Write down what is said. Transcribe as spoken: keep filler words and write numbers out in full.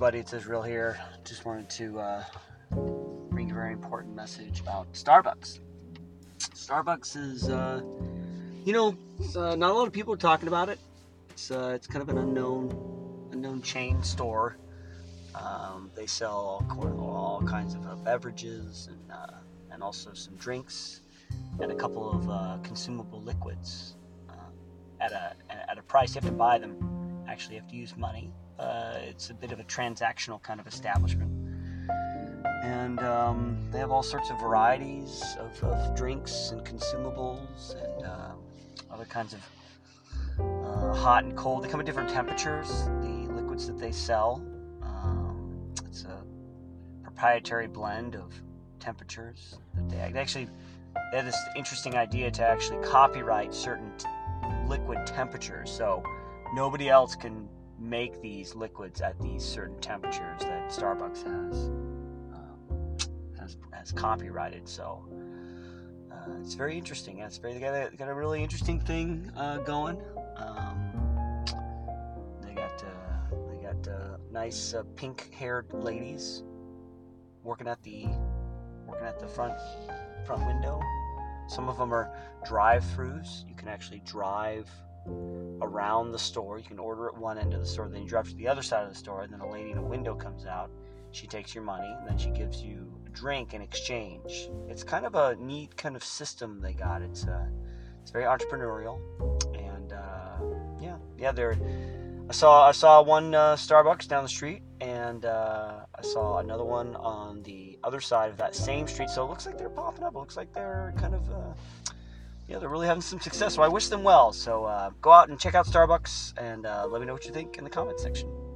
everybody, it's Israel here. Just wanted to uh, bring a very important message about Starbucks. Starbucks is, uh, you know, uh, not a lot of people are talking about it. It's uh, it's kind of an unknown, unknown chain store. Um, they sell all, all kinds of uh, beverages and uh, and also some drinks and a couple of uh, consumable liquids uh, at a at a price. You have to buy them. Actually, you have to use money. Uh, it's a bit of a transactional kind of establishment. And um, they have all sorts of varieties of, of drinks and consumables and uh, other kinds of uh, hot and cold. They come at different temperatures, the liquids that they sell. Um, it's a proprietary blend of temperatures. That they, they actually they had this interesting idea to actually copyright certain t- liquid temperatures. So nobody else can make these liquids at these certain temperatures that Starbucks has um, has, has copyrighted. So uh, it's very interesting. That's very they got a, got a really interesting thing uh, going. Um, they got uh, they got uh, nice uh, pink-haired ladies working at the working at the front front window. Some of them are drive-throughs. You can actually drive around the store. You can order at one end of the store, then you drive to the other side of the store, and then a lady in a window comes out. She takes your money, and then she gives you a drink in exchange. It's kind of a neat kind of system they got. It's uh, it's very entrepreneurial, and uh, yeah, yeah. There, I saw I saw one uh, Starbucks down the street, and uh, I saw another one on the other side of that same street. So it looks like they're popping up. It looks like they're kind of. Uh, Yeah, they're really having some success, so I wish them well. So uh, go out and check out Starbucks, and uh, let me know what you think in the comments section.